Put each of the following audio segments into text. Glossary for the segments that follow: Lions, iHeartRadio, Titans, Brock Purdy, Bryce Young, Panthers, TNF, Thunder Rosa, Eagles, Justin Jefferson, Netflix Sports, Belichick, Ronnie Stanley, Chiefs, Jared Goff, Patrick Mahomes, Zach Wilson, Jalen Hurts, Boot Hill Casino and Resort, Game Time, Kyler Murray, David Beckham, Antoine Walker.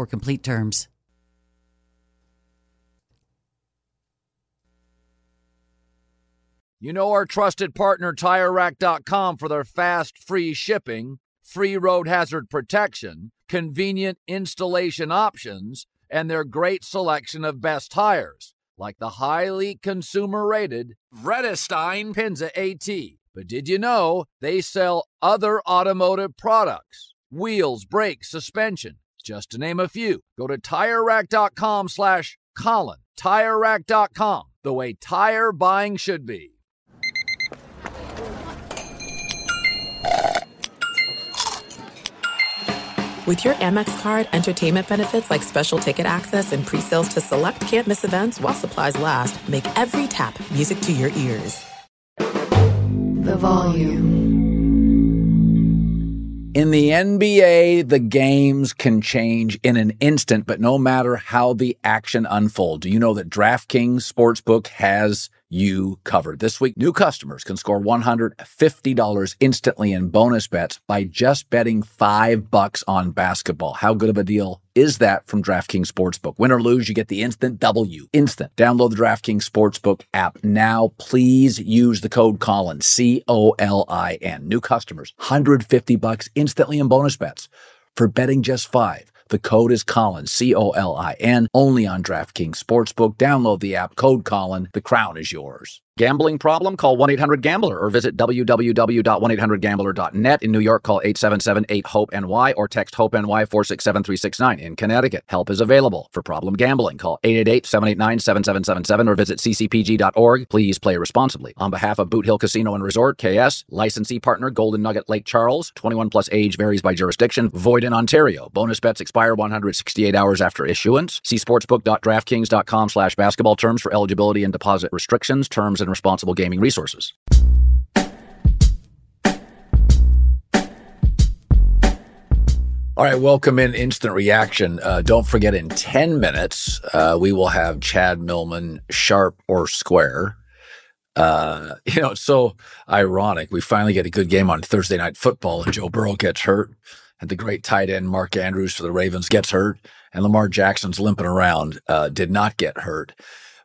complete terms. You know our trusted partner TireRack.com for their fast, free shipping, free road hazard protection, convenient installation options, and their great selection of best tires, like the highly consumer-rated Vredestein Pinza AT. But did you know they sell other automotive products? Wheels, brakes, suspension, just to name a few. Go to TireRack.com/Colin. TireRack.com, the way tire buying should be. With your Amex card, entertainment benefits like special ticket access and pre-sales to select can't-miss events while supplies last, make every tap music to your ears. The volume. In the NBA, the games can change in an instant, but no matter how the action unfolds, do you know that DraftKings Sportsbook has you covered? This week, new customers can score $150 instantly in bonus bets by just betting $5 on basketball. How good of a deal is that from DraftKings Sportsbook? Win or lose, you get the instant W. Instant. Download the DraftKings Sportsbook app now. Please use the code Colin, C-O-L-I-N. New customers, $150 instantly in bonus bets for betting just $5. The code is Colin, C-O-L-I-N, only on DraftKings Sportsbook. Download the app, code Colin. The crown is yours. Gambling problem? Call 1-800-GAMBLER or visit www.1800gambler.net. In New York, call 877-8-HOPE-NY or text HOPE-NY 467-369. In Connecticut, help is available. For problem gambling, call 888-789-7777 or visit ccpg.org. Please play responsibly. On behalf of Boot Hill Casino and Resort, KS, licensee partner Golden Nugget Lake Charles, 21 plus age varies by jurisdiction, void in Ontario. Bonus bets expire 168 hours after issuance. See sportsbook.draftkings.com/basketball terms for eligibility and deposit restrictions, terms, and responsible gaming resources. All right, welcome in Instant Reaction. Don't forget, in 10 minutes, we will have Chad Millman, Sharp or Square. You know, it's so ironic. We finally get a good game on Thursday Night Football, and Joe Burrow gets hurt, and the great tight end Mark Andrews for the Ravens gets hurt, and Lamar Jackson's limping around, did not get hurt.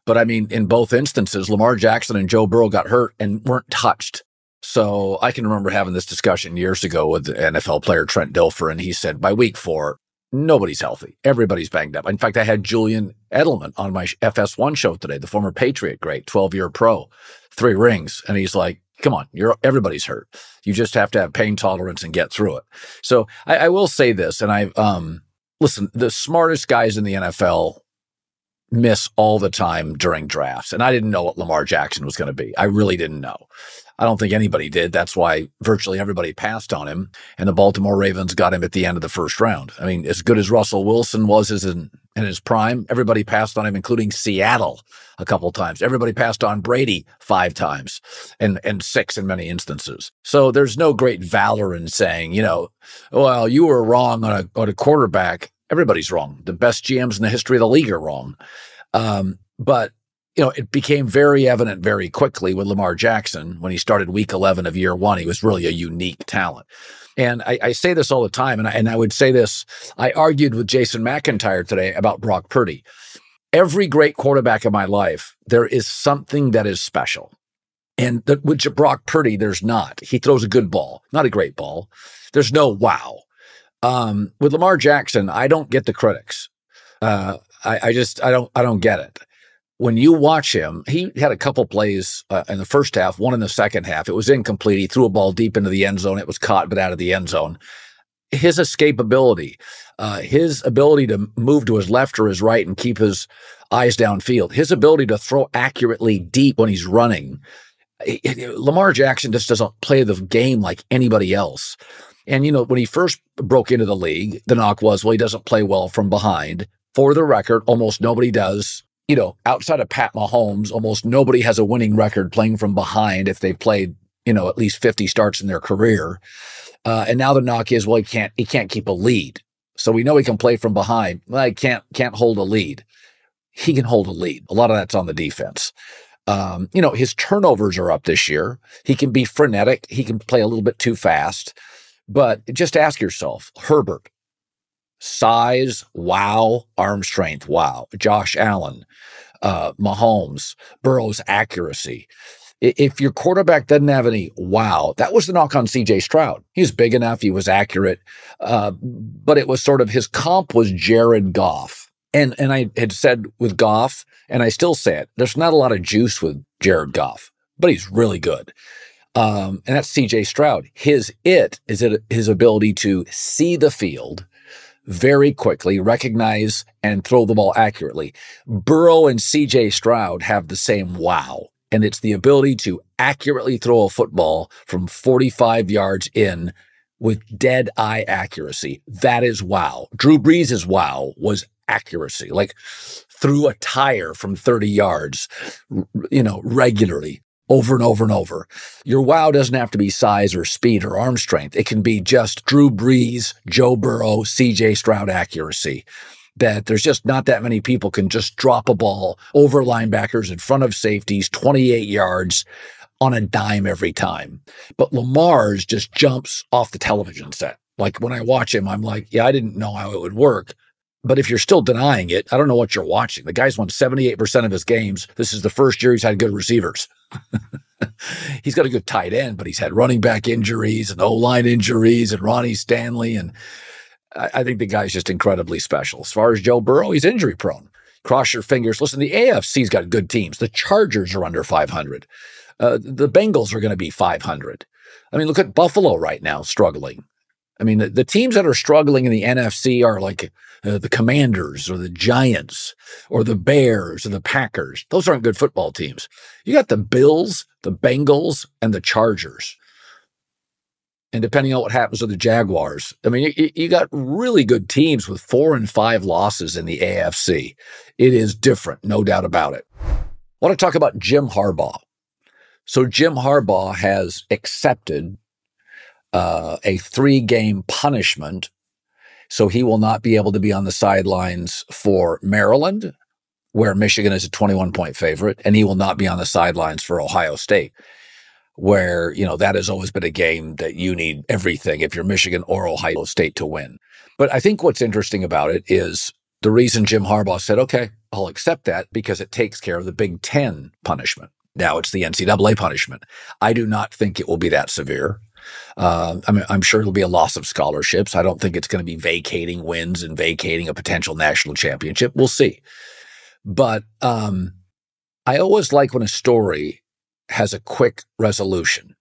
But I mean, in both instances, Lamar Jackson and Joe Burrow got hurt and weren't touched. So I can remember having this discussion years ago with NFL player Trent Dilfer, and he said, by week 4, nobody's healthy. Everybody's banged up. In fact, I had Julian Edelman on my FS1 show today, the former Patriot great, 12-year pro, 3 rings. And he's like, come on, everybody's hurt. You just have to have pain tolerance and get through it. So I will say this, and I've listen, the smartest guys in the NFL miss all the time during drafts. And I didn't know what Lamar Jackson was going to be. I really didn't know. I don't think anybody did. That's why virtually everybody passed on him. And the Baltimore Ravens got him at the end of the first round. I mean, as good as Russell Wilson was in his prime, everybody passed on him, including Seattle a couple times. Everybody passed on Brady 5 times and 6 in many instances. So there's no great valor in saying, you know, well, you were wrong on a quarterback. Everybody's wrong. The best GMs in the history of the league are wrong. But, you know, it became very evident very quickly with Lamar Jackson when he started week 11 of year 1. He was really a unique talent. And I say this all the time, and I would say this. I argued with Jason McIntyre today about Brock Purdy. Every great quarterback in my life, there is something that is special. And with Brock Purdy, there's not. He throws a good ball, not a great ball. There's no wow. With Lamar Jackson, I don't get the critics. I don't get it. When you watch him, he had a couple plays in the first half, one in the second half. It was incomplete. He threw a ball deep into the end zone. It was caught, but out of the end zone. His escapability, his ability to move to his left or his right and keep his eyes downfield, his ability to throw accurately deep when he's running. Lamar Jackson just doesn't play the game like anybody else. And, you know, when he first broke into the league, the knock was, well, he doesn't play well from behind. For the record, almost nobody does. You know, outside of Pat Mahomes, almost nobody has a winning record playing from behind if they've played, you know, at least 50 starts in their career. And now the knock is, well, he can't keep a lead. So we know he can play from behind. Well, he can't hold a lead. He can hold a lead. A lot of that's on the defense. You know, his turnovers are up this year. He can be frenetic. He can play a little bit too fast. But just ask yourself, Herbert, size, wow. Arm strength, wow. Josh Allen, Mahomes, Burrow's accuracy. If your quarterback doesn't have any wow, that was the knock on C.J. Stroud. He was big enough. He was accurate. But it was sort of his comp was Jared Goff. And I had said with Goff, and I still say it, there's not a lot of juice with Jared Goff, but he's really good. And that's C.J. Stroud. His ability to see the field very quickly, recognize, and throw the ball accurately. Burrow and C.J. Stroud have the same wow. And it's the ability to accurately throw a football from 45 yards in with dead-eye accuracy. That is wow. Drew Brees' wow was accuracy, like threw a tire from 30 yards, you know, regularly, over and over and over. Your wow doesn't have to be size or speed or arm strength. It can be just Drew Brees, Joe Burrow, C.J. Stroud accuracy. That there's just not that many people can just drop a ball over linebackers in front of safeties, 28 yards on a dime every time. But Lamar's just jumps off the television set. Like when I watch him, I'm like, yeah, I didn't know how it would work. But if you're still denying it, I don't know what you're watching. The guy's won 78% of his games. This is the first year he's had good receivers. He's got a good tight end, but he's had running back injuries and O-line injuries and Ronnie Stanley, and I think the guy's just incredibly special. As far as Joe Burrow, he's injury prone. Cross your fingers. Listen, the AFC's got good teams. The Chargers are under 500. The Bengals are going to be 500. I mean, look at Buffalo right now struggling. I mean, the teams that are struggling in the NFC are like the Commanders or the Giants or the Bears or the Packers. Those aren't good football teams. You got the Bills, the Bengals, and the Chargers. And depending on what happens to the Jaguars, I mean, you got really good teams with 4 and 5 losses in the AFC. It is different, no doubt about it. I want to talk about Jim Harbaugh. So Jim Harbaugh has accepted a 3-game punishment. So he will not be able to be on the sidelines for Maryland, where Michigan is a 21-point favorite, and he will not be on the sidelines for Ohio State, where, you know, that has always been a game that you need everything if you're Michigan or Ohio State to win. But I think what's interesting about it is the reason Jim Harbaugh said, okay, I'll accept that because it takes care of the Big Ten punishment. Now it's the NCAA punishment. I do not think it will be that severe. I mean, I'm sure it'll be a loss of scholarships. I don't think it's going to be vacating wins and vacating a potential national championship. We'll see. But I always like when a story has a quick resolution.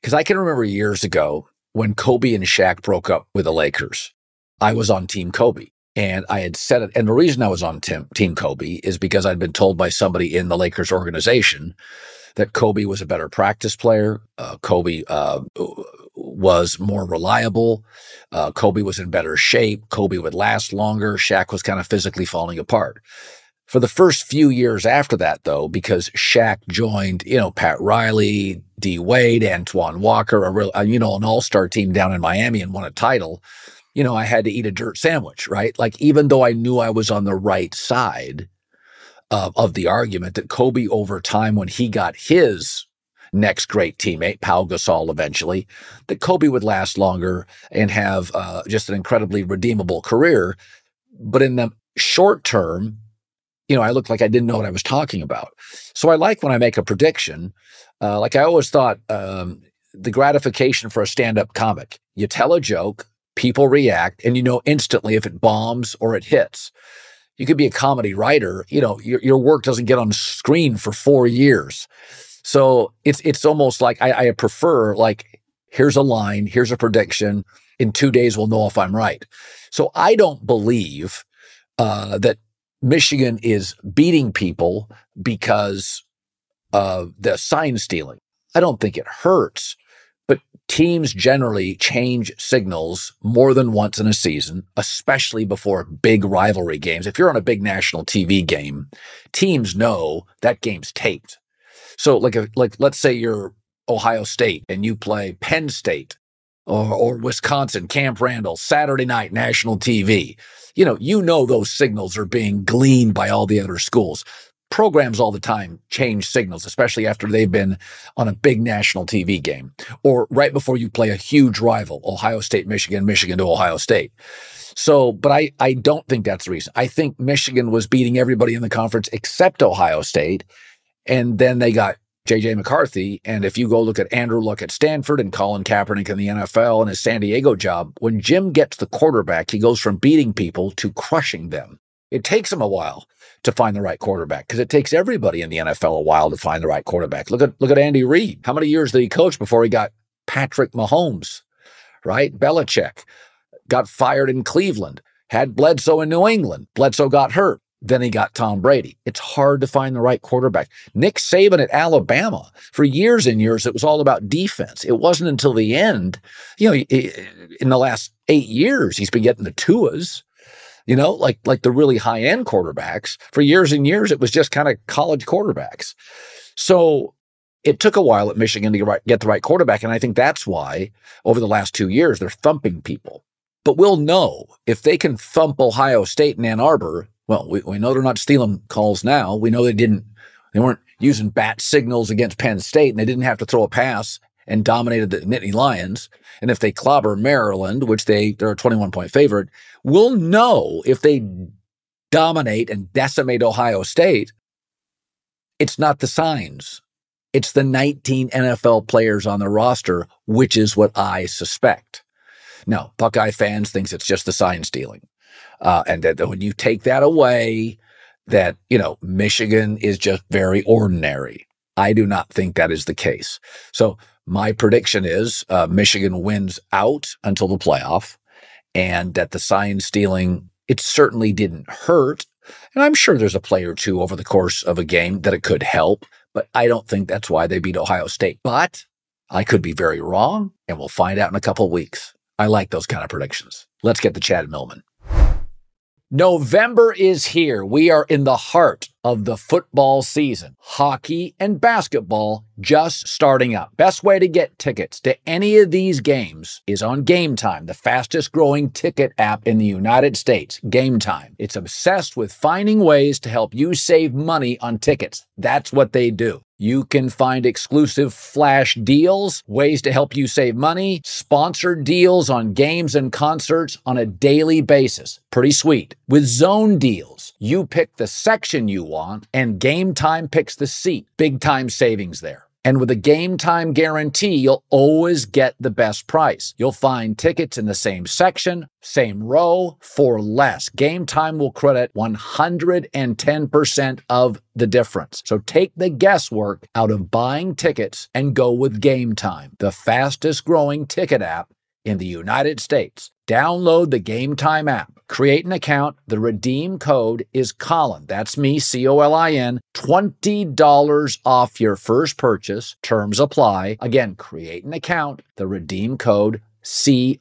Because I can remember years ago when Kobe and Shaq broke up with the Lakers, I was on Team Kobe. And I had said it. And the reason I was on Team Kobe is because I'd been told by somebody in the Lakers organization that Kobe was a better practice player. Kobe was more reliable. Kobe was in better shape. Kobe would last longer. Shaq was kind of physically falling apart. For the first few years after that, though, because Shaq joined, you know, Pat Riley, D. Wade, Antoine Walker, an all-star team down in Miami and won a title, you know, I had to eat a dirt sandwich, right? Like, even though I knew I was on the right side of the argument that Kobe, over time, when he got his next great teammate, Pau Gasol, eventually, that Kobe would last longer and have just an incredibly redeemable career. But in the short term, you know, I looked like I didn't know what I was talking about. So I like when I make a prediction. Like I always thought, the gratification for a stand-up comic. You tell a joke, people react, and you know instantly if it bombs or it hits. You could be a comedy writer. You know, your work doesn't get on screen for 4 years. So it's almost like I prefer, like, here's a line, here's a prediction. In 2 days, we'll know if I'm right. So I don't believe that Michigan is beating people because of the sign stealing. I don't think it hurts, but teams generally change signals more than once in a season, especially before big rivalry games. If you're on a big national TV game, teams know that game's taped. So like let's say you're Ohio State and you play Penn State or Wisconsin, Camp Randall, Saturday night, national TV. You know those signals are being gleaned by all the other schools. Programs all the time change signals, especially after they've been on a big national TV game or right before you play a huge rival, Ohio State, Michigan, Michigan to Ohio State. So, but I don't think that's the reason. I think Michigan was beating everybody in the conference except Ohio State, and then they got J.J. McCarthy, and if you go look at Andrew Luck at Stanford and Colin Kaepernick in the NFL and his San Diego job, when Jim gets the quarterback, he goes from beating people to crushing them. It takes him a while to find the right quarterback because it takes everybody in the NFL a while to find the right quarterback. Look at Andy Reid. How many years did he coach before he got Patrick Mahomes, right? Belichick got fired in Cleveland, had Bledsoe in New England. Bledsoe got hurt. Then he got Tom Brady. It's hard to find the right quarterback. Nick Saban at Alabama, for years and years, it was all about defense. It wasn't until the end, in the last 8 years, he's been getting the Tuas, like the really high-end quarterbacks. For years and years, it was just kind of college quarterbacks. So it took a while at Michigan to get the right quarterback, and I think that's why, over the last 2 years, they're thumping people. But we'll know if they can thump Ohio State in Ann Arbor. Well, we know they're not stealing calls now. We know they weren't using bat signals against Penn State, and they didn't have to throw a pass and dominated the Nittany Lions. And if they clobber Maryland, which they're a 21-point favorite, we'll know if they dominate and decimate Ohio State. It's not the signs. It's the 19 NFL players on the roster, which is what I suspect. Now, Buckeye fans thinks it's just the sign stealing. And that when you take that away, that, Michigan is just very ordinary. I do not think that is the case. So my prediction is Michigan wins out until the playoff, and that the sign stealing, it certainly didn't hurt. And I'm sure there's a play or two over the course of a game that it could help, but I don't think that's why they beat Ohio State. But I could be very wrong, and we'll find out in a couple of weeks. I like those kind of predictions. Let's get to Chad Millman. November is here. We are in the heart of the football season. Hockey and basketball just starting up. Best way to get tickets to any of these games is on Game Time, the fastest growing ticket app in the United States. Game Time. It's obsessed with finding ways to help you save money on tickets. That's what they do. You can find exclusive flash deals, ways to help you save money, sponsored deals on games and concerts on a daily basis. Pretty sweet. With zone deals, you pick the section you want and Game Time picks the seat. Big time savings there. And with a Game Time guarantee, you'll always get the best price. You'll find tickets in the same section, same row, for less. Game Time will credit 110% of the difference. So take the guesswork out of buying tickets and go with Game Time, the fastest growing ticket app in the United States. Download the Game Time app, create an account. The redeem code is Colin. That's me, C-O-L-I-N. $20 off your first purchase. Terms apply. Again, create an account. The redeem code C-O-L-I-N.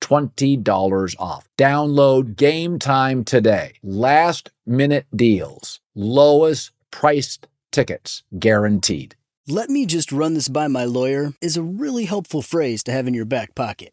$20 off. Download Game Time today. Last minute deals. Lowest priced tickets guaranteed. "Let me just run this by my lawyer" is a really helpful phrase to have in your back pocket.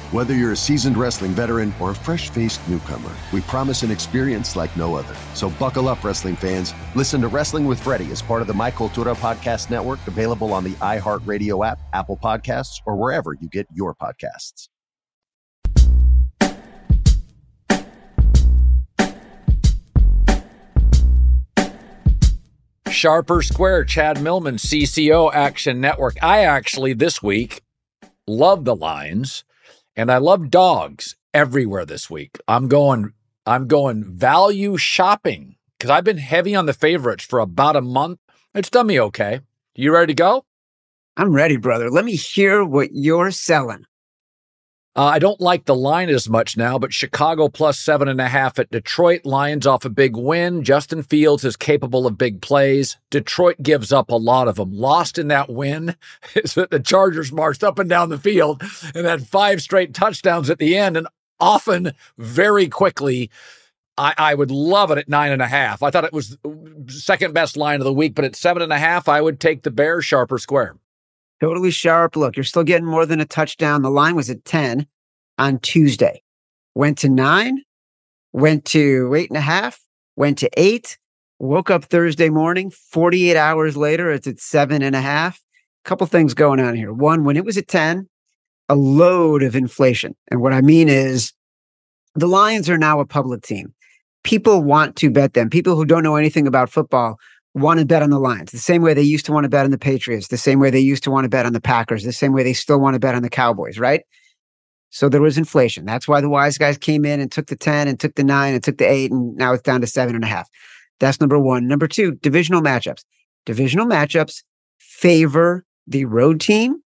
Whether you're a seasoned wrestling veteran or a fresh-faced newcomer, we promise an experience like no other. So buckle up, wrestling fans. Listen to Wrestling with Freddie as part of the My Cultura Podcast Network, available on the iHeartRadio app, Apple Podcasts, or wherever you get your podcasts. Sharp or Square, Chad Millman, CCO, Action Network. I actually, this week, love the Lions. And I love dogs everywhere this week. I'm going value shopping because I've been heavy on the favorites for about a month. It's done me okay. You ready to go? I'm ready, brother. Let me hear what you're selling. I don't like the line as much now, but Chicago plus 7.5 at Detroit. Lions off a big win. Justin Fields is capable of big plays. Detroit gives up a lot of them. Lost in that win is that the Chargers marched up and down the field and had 5 straight touchdowns at the end, and often very quickly. I would love it at 9.5. I thought it was second best line of the week, but at 7.5, I would take the Bears Sharp or Square. Totally sharp. Look, you're still getting more than a touchdown. The line was at 10 on Tuesday. Went to 9, went to 8.5, went to 8, woke up Thursday morning. 48 hours later, it's at 7.5. A couple things going on here. One, when it was at 10, a load of inflation. And what I mean is the Lions are now a public team. People want to bet them. People who don't know anything about football want to bet on the Lions, the same way they used to want to bet on the Patriots, the same way they used to want to bet on the Packers, the same way they still want to bet on the Cowboys, right? So there was inflation. That's why the wise guys came in and took the 10 and took the 9 and took the 8, and now it's down to 7.5. That's number one. Number two, divisional matchups. Divisional matchups favor the road team.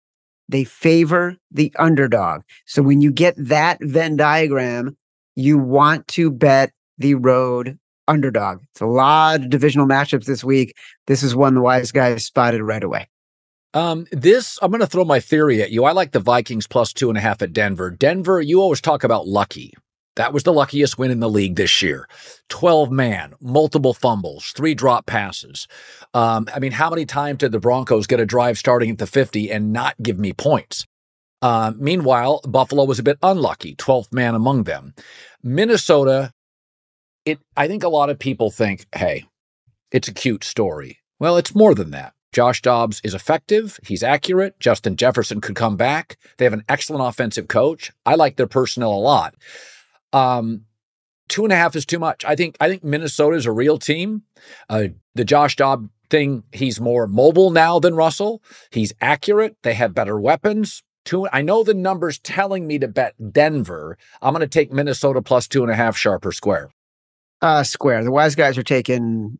They favor the underdog. So when you get that Venn diagram, you want to bet the road underdog. It's a lot of divisional matchups this week. This is one the wise guys spotted right away. I'm going to throw my theory at you. I like the Vikings plus 2.5 at Denver. Denver, you always talk about lucky. That was the luckiest win in the league this year. 12-man, multiple fumbles, 3 drop passes. How many times did the Broncos get a drive starting at the 50 and not give me points? Meanwhile, Buffalo was a bit unlucky, 12th man among them. Minnesota, I think a lot of people think, hey, it's a cute story. Well, it's more than that. Josh Dobbs is effective. He's accurate. Justin Jefferson could come back. They have an excellent offensive coach. I like their personnel a lot. 2.5 is too much. I think Minnesota is a real team. The Josh Dobbs thing, he's more mobile now than Russell. He's accurate. They have better weapons. I know the number's telling me to bet Denver. I'm going to take Minnesota plus 2.5 Sharp or Square. Square. The wise guys are taking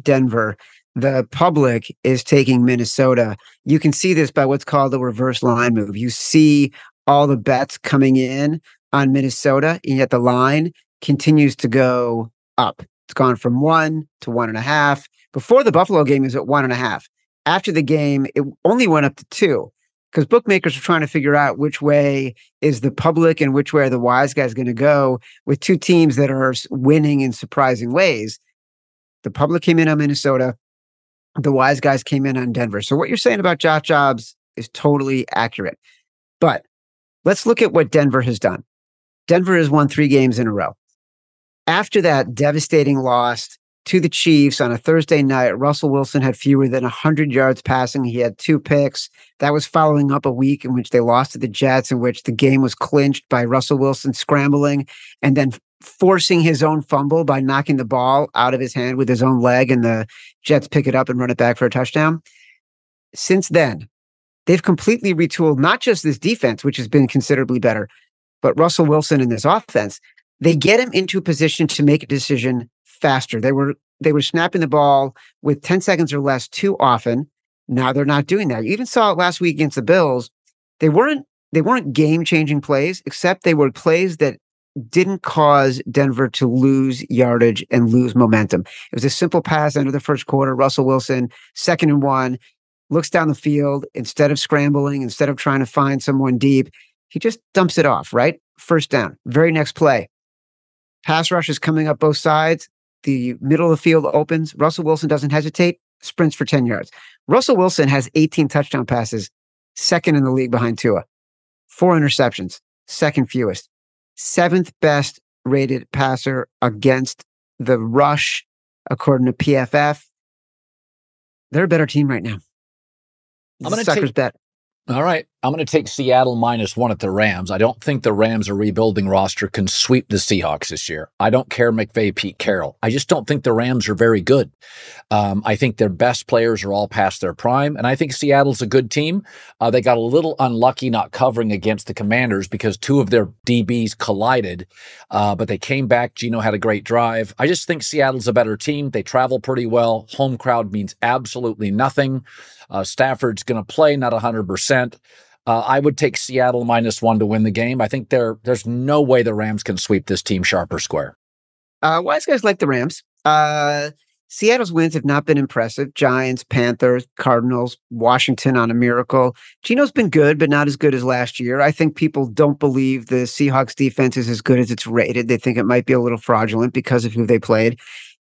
Denver. The public is taking Minnesota. You can see this by what's called the reverse line move. You see all the bets coming in on Minnesota, and yet the line continues to go up. It's gone from 1 to 1.5. Before the Buffalo game, it was at 1.5. After the game, it only went up to 2 because bookmakers are trying to figure out which way is the public and which way are the wise guys going to go with two teams that are winning in surprising ways. The public came in on Minnesota. The wise guys came in on Denver. So what you're saying about Josh Dobbs is totally accurate. But let's look at what Denver has done. Denver has won 3 games in a row. After that devastating loss to the Chiefs on a Thursday night, Russell Wilson had fewer than 100 yards passing. He had 2 picks. That was following up a week in which they lost to the Jets, in which the game was clinched by Russell Wilson scrambling and then forcing his own fumble by knocking the ball out of his hand with his own leg, and the Jets pick it up and run it back for a touchdown. Since then, they've completely retooled not just this defense, which has been considerably better, but Russell Wilson in this offense. They get him into a position to make a decision faster. They were snapping the ball with 10 seconds or less too often. Now they're not doing that. You even saw it last week against the Bills. They weren't game-changing plays, except they were plays that didn't cause Denver to lose yardage and lose momentum. It was a simple pass under the first quarter. Russell Wilson, 2nd and 1, looks down the field. Instead of scrambling, instead of trying to find someone deep, he just dumps it off, right? First down. Very next play. Pass rush is coming up both sides. The middle of the field opens. Russell Wilson doesn't hesitate, sprints for 10 yards. Russell Wilson has 18 touchdown passes, 2nd in the league behind Tua. 4 interceptions, 2nd fewest. 7th best rated passer against the rush, according to PFF. They're a better team right now. All right. I'm going to take Seattle -1 at the Rams. I don't think the Rams' rebuilding roster can sweep the Seahawks this year. I don't care McVay, Pete Carroll. I just don't think the Rams are very good. I think their best players are all past their prime, and I think Seattle's a good team. They got a little unlucky not covering against the Commanders because 2 of their DBs collided, but they came back. Geno had a great drive. I just think Seattle's a better team. They travel pretty well. Home crowd means absolutely nothing. Stafford's going to play, not 100%. I would take Seattle -1 to win the game. I think there's no way the Rams can sweep this team sharp or square. Wise guys like the Rams. Seattle's wins have not been impressive. Giants, Panthers, Cardinals, Washington on a miracle. Geno's been good, but not as good as last year. I think people don't believe the Seahawks defense is as good as it's rated. They think it might be a little fraudulent because of who they played.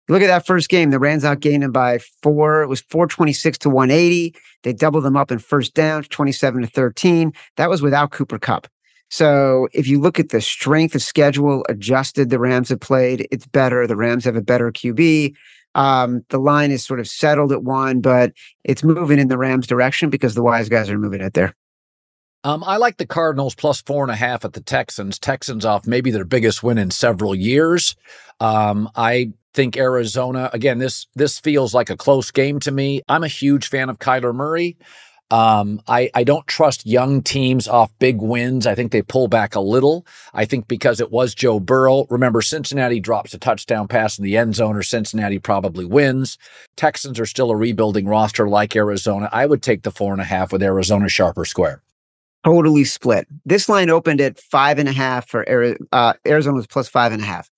Look at that first game. The Rams outgained them by 4. It was 426 to 180. They doubled them up in first downs, 27 to 13. That was without Cooper Kupp. So if you look at the strength of schedule adjusted the Rams have played, it's better. The Rams have a better QB. The line is sort of settled at 1, but it's moving in the Rams' direction because the wise guys are moving it there. I like the Cardinals +4.5 at the Texans. Texans off maybe their biggest win in several years. I think Arizona, again, this feels like a close game to me. I'm a huge fan of Kyler Murray. I don't trust young teams off big wins. I think they pull back a little. I think because it was Joe Burrow. Remember, Cincinnati drops a touchdown pass in the end zone, or Cincinnati probably wins. Texans are still a rebuilding roster like Arizona. I would take the 4.5 with Arizona sharp or square. Totally split. This line opened at 5.5 for Arizona. Arizona was +5.5.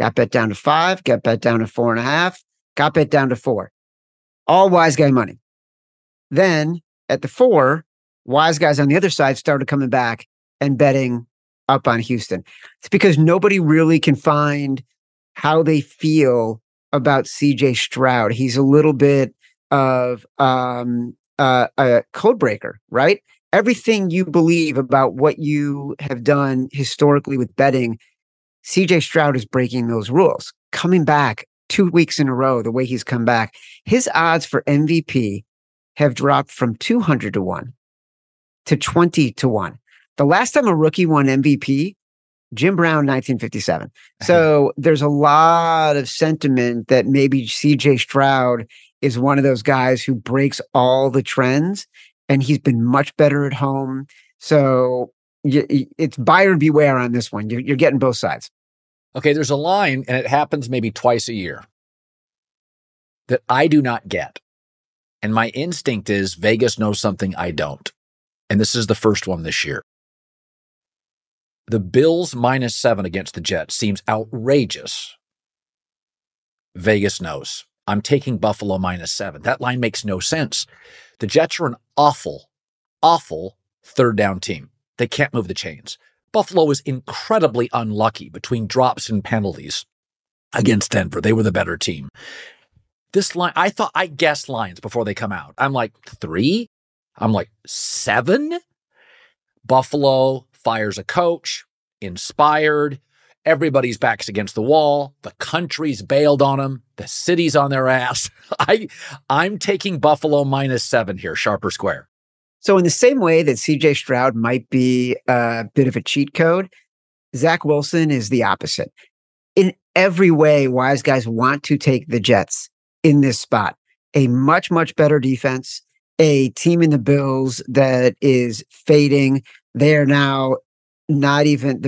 Got bet down to 5, got bet down to 4.5, got bet down to 4. All wise guy money. Then at the 4, wise guys on the other side started coming back and betting up on Houston. It's because nobody really can find how they feel about CJ Stroud. He's a little bit of a code breaker, right? Everything you believe about what you have done historically with betting, CJ Stroud is breaking those rules. Coming back 2 weeks in a row, the way he's come back, his odds for MVP have dropped from 200 to 1 to 20 to 1. The last time a rookie won MVP, Jim Brown, 1957. So there's a lot of sentiment that maybe CJ Stroud is one of those guys who breaks all the trends, and he's been much better at home. So it's buyer beware on this one. You're getting both sides. Okay, there's a line, and it happens maybe twice a year, that I do not get. And my instinct is Vegas knows something I don't. And this is the first one this year. The Bills -7 against the Jets seems outrageous. Vegas knows. I'm taking Buffalo -7. That line makes no sense. The Jets are an awful, awful third down team. They can't move the chains. Buffalo was incredibly unlucky between drops and penalties against Denver. They were the better team. This line, I guess lines before they come out. I'm like 3. I'm like 7. Buffalo fires a coach. inspired. Everybody's back's against the wall. The country's bailed on them. The city's on their ass. I'm taking Buffalo -7 here, Sharp or Square. So in the same way that CJ Stroud might be a bit of a cheat code, Zach Wilson is the opposite. In every way, wise guys want to take the Jets in this spot. A much, much better defense, a team in the Bills that is fading. They are now they're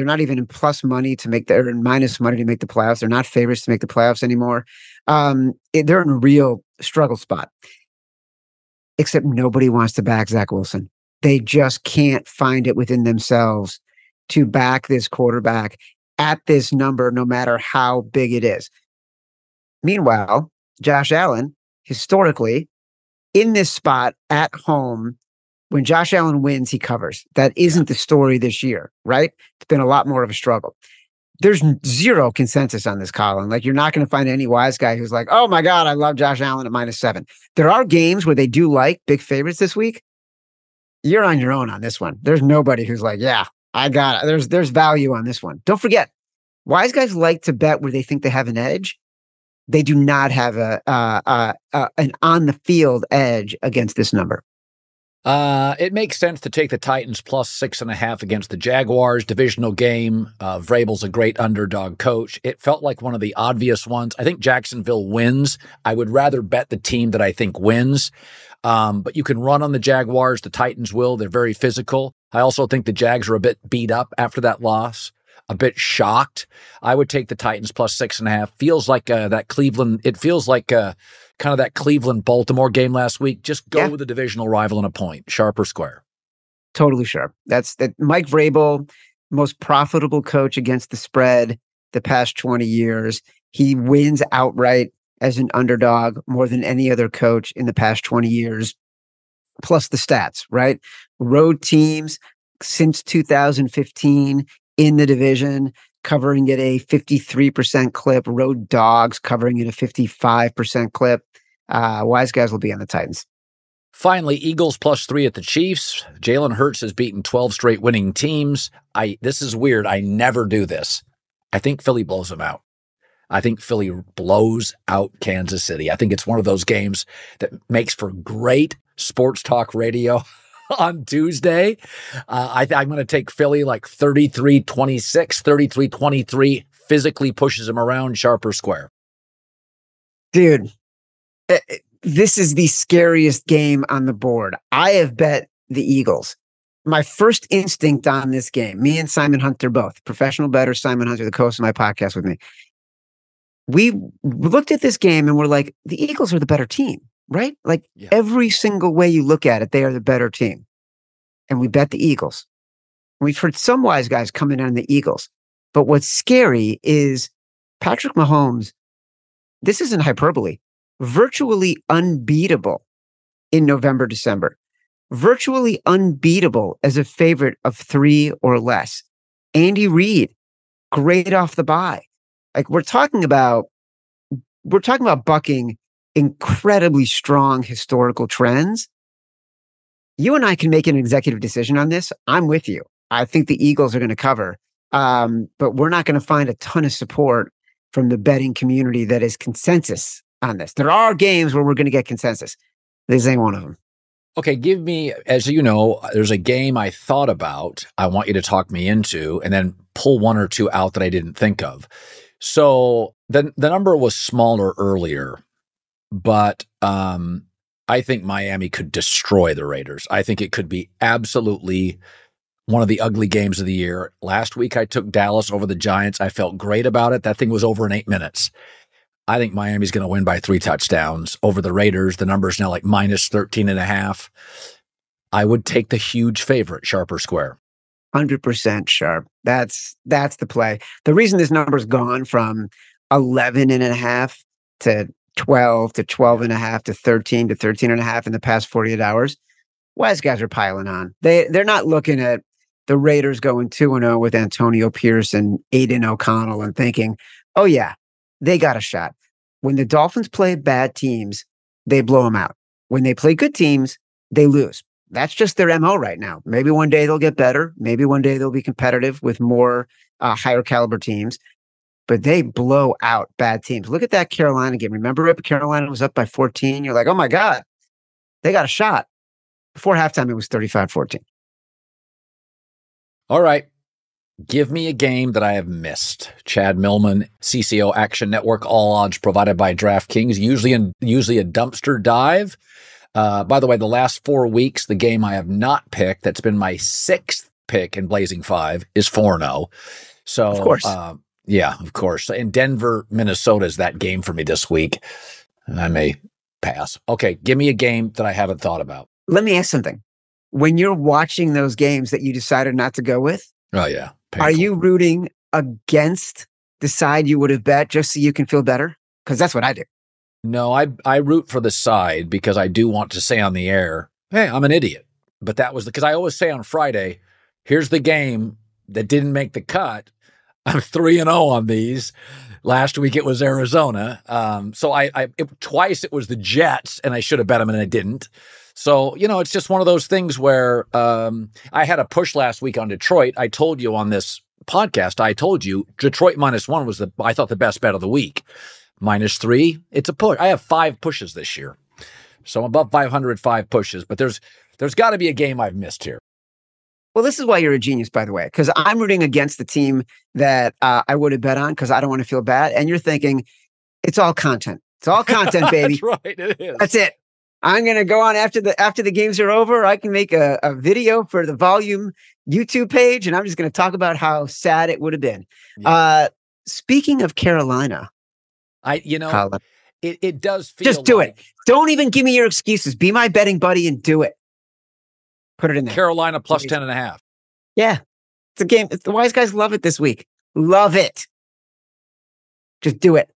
not even in plus money to make they're in minus money to make the playoffs. They're not favorites to make the playoffs anymore. They're in a real struggle spot. Except nobody wants to back Zach Wilson. They just can't find it within themselves to back this quarterback at this number, no matter how big it is. Meanwhile, Josh Allen, historically, in this spot at home, when Josh Allen wins, he covers. That isn't the story this year, right? It's been a lot more of a struggle. There's zero consensus on this, Colin. Like, you're not going to find any wise guy who's like, oh my God, I love Josh Allen at -7. There are games where they do like big favorites this week. You're on your own on this one. There's nobody who's like, yeah, I got it. There's value on this one. Don't forget, wise guys like to bet where they think they have an edge. They do not have an on-the-field edge against this number. It makes sense to take the Titans +6.5 against the Jaguars. Divisional game. Vrabel's a great underdog coach. It felt like one of the obvious ones. I think Jacksonville wins. I would rather bet the team that I think wins. But you can run on the Jaguars. The Titans will. They're very physical. I also think the Jags are a bit beat up after that loss, a bit shocked. I would take the Titans +6.5. Feels like that Cleveland. It feels like kind of that Cleveland-Baltimore game last week. Just go with a divisional rival and a point. Sharp or square? Totally sharp. That's that. Mike Vrabel, most profitable coach against the spread the past 20 years. He wins outright as an underdog more than any other coach in the past 20 years, plus the stats, right? Road teams since 2015 in the division, covering at a 53% clip, road dogs covering at a 55% clip. Wise guys will be on the Titans. Finally, Eagles +3 at the Chiefs. Jalen Hurts has beaten 12 straight winning teams. This is weird. I never do this. I think Philly blows them out. I think Philly blows out Kansas City. I think it's one of those games that makes for great sports talk radio on Tuesday. I'm going to take Philly like 33-26, 33-23, physically pushes them around, sharp or square. Dude, this is the scariest game on the board. I have bet the Eagles. My first instinct on this game, me and Simon Hunter both, professional bettor Simon Hunter, the co-host of my podcast with me. We looked at this game and we're like, the Eagles are the better team. Right? Like every single way you look at it, they are the better team. And we bet the Eagles. We've heard some wise guys coming on the Eagles. But what's scary is Patrick Mahomes, this isn't hyperbole, virtually unbeatable in November, December. Virtually unbeatable as a favorite of 3 or less. Andy Reid, great off the bye. Like we're talking about bucking incredibly strong historical trends. You and I can make an executive decision on this. I'm with you. I think the Eagles are going to cover, but we're not going to find a ton of support from the betting community that is consensus on this. There are games where we're going to get consensus. This ain't one of them. Okay, give me, as you know, there's a game I thought about, I want you to talk me into, and then pull one or two out that I didn't think of. So the number was smaller earlier. But I think Miami could destroy the Raiders. I think it could be absolutely one of the ugly games of the year. Last week, I took Dallas over the Giants. I felt great about it. That thing was over in 8 minutes. I think Miami's going to win by 3 touchdowns over the Raiders. The number is now like -13.5. I would take the huge favorite, sharp or square. 100% sharp. That's the play. The reason this number's gone from 11.5 to 12 to 12.5 to 13 to 13.5 in the past 48 hours, wise guys are piling on. They're not looking at the Raiders going 2-0 with Antonio Pierce and Aiden O'Connell and thinking, oh yeah, they got a shot. When the Dolphins play bad teams, they blow them out. When they play good teams, they lose. That's just their MO right now. Maybe one day they'll get better. Maybe one day they'll be competitive with more higher caliber teams, but they blow out bad teams. Look at that Carolina game. Remember if Carolina was up by 14? You're like, oh my God, they got a shot. Before halftime, it was 35-14. All right. Give me a game that I have missed. Chad Millman, CCO Action Network, all odds provided by DraftKings, usually a dumpster dive. By the way, the last 4 weeks, the game I have not picked, that's been my sixth pick in Blazing Five, is 4-0. So, of course. Yeah, of course. And Denver, Minnesota is that game for me this week. I may pass. Okay, give me a game that I haven't thought about. Let me ask something. When you're watching those games that you decided not to go with, oh yeah, painful. Are you rooting against the side you would have bet just so you can feel better? Because that's what I do. No, I root for the side because I do want to say on the air, hey, I'm an idiot. But that was because I always say on Friday, here's the game that didn't make the cut. I'm 3-0 on these. Last week it was Arizona. Twice it was the Jets, and I should have bet them and I didn't. So, you know, it's just one of those things where I had a push last week on Detroit. I told you on this podcast, Detroit -1 was the best bet of the week. -3, it's a push. I have 5 pushes this year. So I'm above 500, 5 pushes. But there's got to be a game I've missed here. Well, this is why you're a genius, by the way, because I'm rooting against the team that I would have bet on because I don't want to feel bad. And you're thinking, it's all content. It's all content, baby. That's right, it is. That's it. I'm going to go on after the games are over. I can make a video for the Volume YouTube page, and I'm just going to talk about how sad it would have been. Yeah. Speaking of Carolina, Colin, it does feel just do it. Don't even give me your excuses. Be my betting buddy and do it. Put it in there. Carolina plus 10.5. Yeah, it's a game. The wise guys love it this week. Love it. Just do it.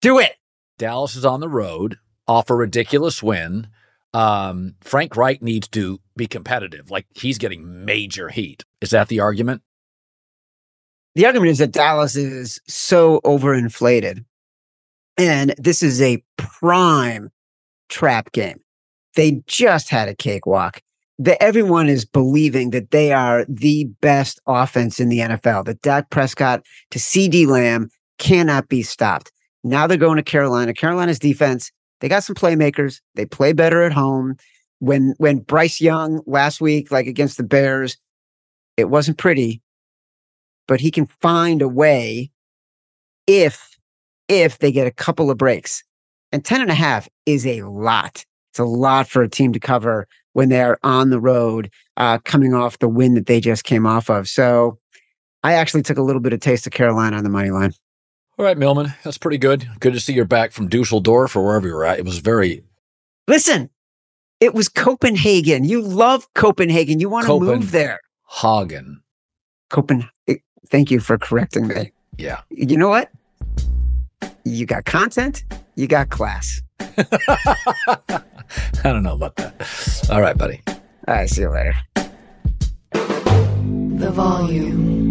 Do it. Dallas is on the road. Off a ridiculous win. Frank Reich needs to be competitive. Like, he's getting major heat. Is that the argument? The argument is that Dallas is so overinflated. And this is a prime trap game. They just had a cakewalk. Everyone is believing that they are the best offense in the NFL. That Dak Prescott to CD Lamb cannot be stopped. Now they're going to Carolina. Carolina's defense, they got some playmakers. They play better at home. When Bryce Young last week, like against the Bears, it wasn't pretty, but he can find a way if they get a couple of breaks. And 10.5 is a lot. It's a lot for a team to cover when they're on the road, coming off the win that they just came off of. So I actually took a little bit of taste of Carolina on the money line. All right, Millman, that's pretty good. Good to see you're back from Dusseldorf or wherever you were at. It was very... Listen, it was Copenhagen. You love Copenhagen. You want to move there. Copenhagen. Thank you for correcting me. Yeah. You know what? You got content. You got class. I don't know about that. All right, buddy. All right, see you later. The Volume.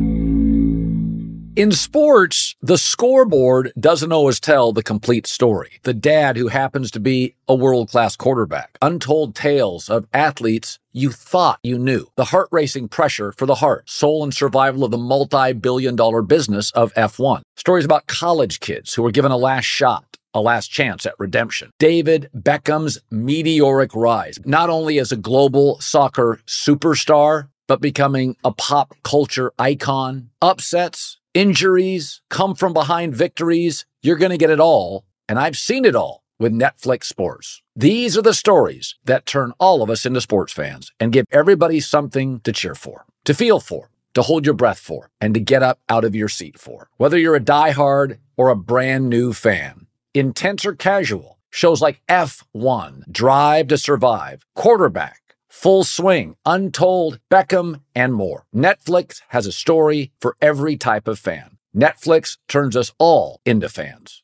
In sports, the scoreboard doesn't always tell the complete story. The dad who happens to be a world-class quarterback. Untold tales of athletes you thought you knew. The heart-racing pressure for the heart, soul, and survival of the multi-billion-dollar business of F1. Stories about college kids who were given a last shot, a last chance at redemption. David Beckham's meteoric rise, not only as a global soccer superstar, but becoming a pop culture icon. Upsets, injuries, come-from-behind victories. You're going to get it all, and I've seen it all with Netflix Sports. These are the stories that turn all of us into sports fans and give everybody something to cheer for, to feel for, to hold your breath for, and to get up out of your seat for. Whether you're a diehard or a brand-new fan, intense or casual, shows like F1, Drive to Survive, Quarterback, Full Swing, Untold, Beckham, and more. Netflix has a story for every type of fan. Netflix turns us all into fans.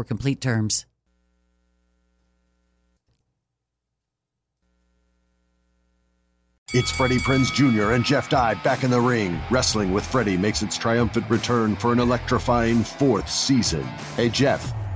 complete terms. It's Freddie Prinze Jr. and Jeff Dye back in the ring. Wrestling with Freddie makes its triumphant return for an electrifying fourth season. Hey, Jeff,